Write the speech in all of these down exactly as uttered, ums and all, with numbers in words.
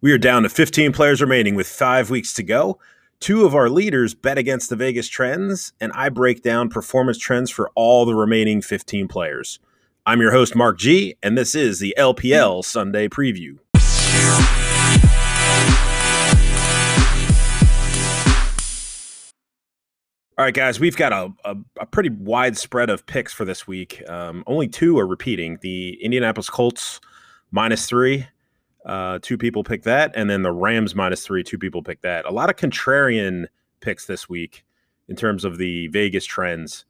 We are down to fifteen players remaining with five weeks to go. Two of our leaders bet against the Vegas trends, and I break down performance trends for all the remaining fifteen players. I'm your host, Mark G, and this is the L P L Sunday Preview. All right, guys, we've got a, a, a pretty wide spread of picks for this week. Um, only two are repeating. The Indianapolis Colts, minus three. Uh, two people pick that. And then the Rams, minus three. Two people pick that. A lot of contrarian picks this week in terms of the Vegas trends.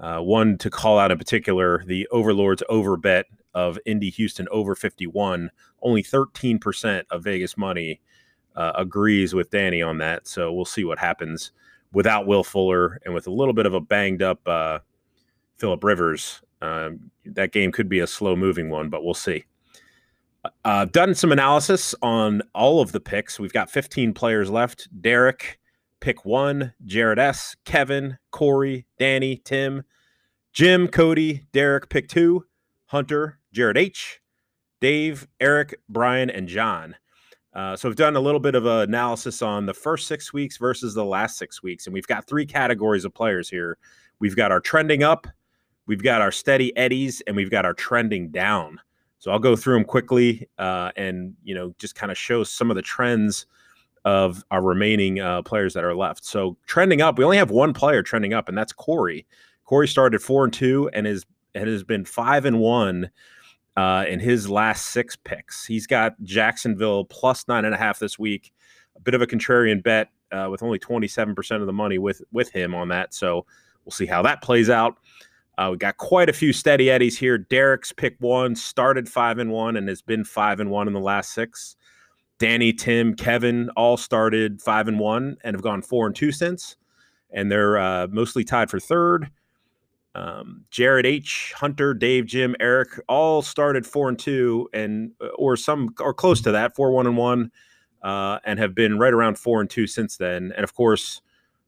Uh, one to call out in particular, the Overlords over bet of Indy Houston over fifty-one. Only thirteen percent of Vegas money uh, agrees with Danny on that. So we'll see what happens without Will Fuller and with a little bit of a banged up uh, Phillip Rivers. Um, that game could be a slow moving one, but we'll see. Uh, I've done some analysis on all of the picks. We've got fifteen players left. Derek, pick one, Jared S, Kevin, Corey, Danny, Tim, Jim, Cody, Derek, pick two, Hunter, Jared H, Dave, Eric, Brian, and John. Uh, so we've done a little bit of an analysis on the first six weeks versus the last six weeks. And we've got three categories of players here. We've got our trending up, we've got our steady eddies, and we've got our trending down. So I'll go through them quickly uh, and, you know, just kind of show some of the trends of our remaining uh, players that are left. So trending up, we only have one player trending up, and that's Corey. Corey started four and two and is and has been five and one. Uh, in his last six picks. He's got Jacksonville plus nine and a half this week. A bit of a contrarian bet uh, with only twenty-seven percent of the money with, with him on that. So we'll see how that plays out. Uh, we got quite a few steady eddies here. Derek's pick one started five and one and has been five and one in the last six. Danny, Tim, Kevin all started five and one and have gone four and two since. And they're uh, mostly tied for third. Um, Jared H, Hunter, Dave, Jim, Eric, all started four and two, and or some or close to that, four one and one, uh, and have been right around four and two since then. And of course,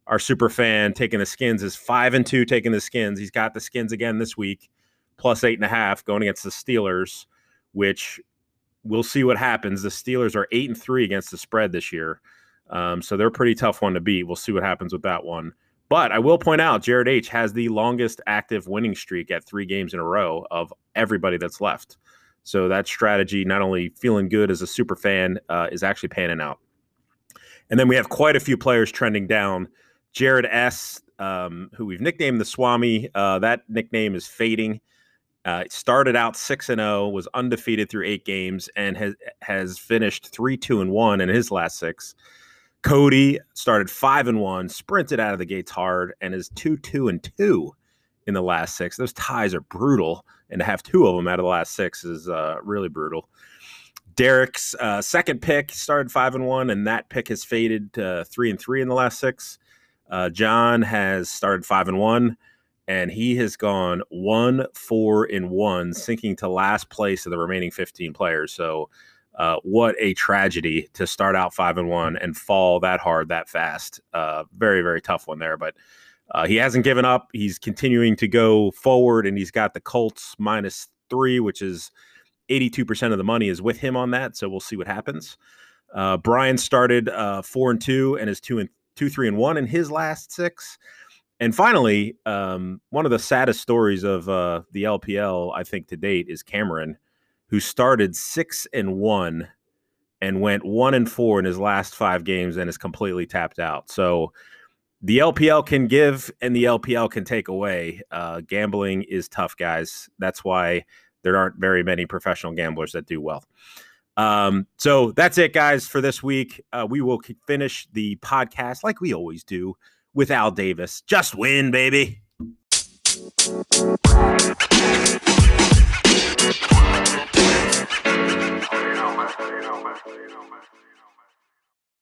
our super fan taking the Skins is five and two, taking the Skins. He's got the Skins again this week, plus eight and a half, going against the Steelers, which we'll see what happens. The Steelers are eight and three against the spread this year, um, so they're a pretty tough one to beat. We'll see what happens with that one. But I will point out, Jared H. has the longest active winning streak at three games in a row of everybody that's left. So that strategy, not only feeling good as a super fan, uh, is actually panning out. And then we have quite a few players trending down. Jared S., um, who we've nicknamed the Swami, uh, that nickname is fading. Uh, it started out six and oh, was undefeated through eight games, and has, has finished three two and one in his last six. Cody started five and one, sprinted out of the gates hard, and is two, two, and two in the last six. Those ties are brutal, and to have two of them out of the last six is uh, really brutal. Derek's uh, second pick started five and one, and that pick has faded to three and three in the last six. Uh, John has started five and one, and he has gone one, four, and one, sinking to last place of the remaining fifteen players. So, Uh, what a tragedy to start out five and one and fall that hard, that fast. Uh, very, very tough one there. But uh, he hasn't given up. He's continuing to go forward, and he's got the Colts minus three, which is eighty-two percent of the money is with him on that. So we'll see what happens. Uh, Brian started uh, four and two and is two and two, three and one in his last six. And finally, um, one of the saddest stories of uh, the L P L, I think, to date is Cameron, who started six and one and went one and four in his last five games and is completely tapped out. So the L P L can give and the L P L can take away. Uh, gambling is tough, guys. That's why there aren't very many professional gamblers that do well. Um, so that's it, guys, for this week. Uh, we will finish the podcast like we always do with Al Davis. Just win, baby. You know, man. You know, man. You know, man.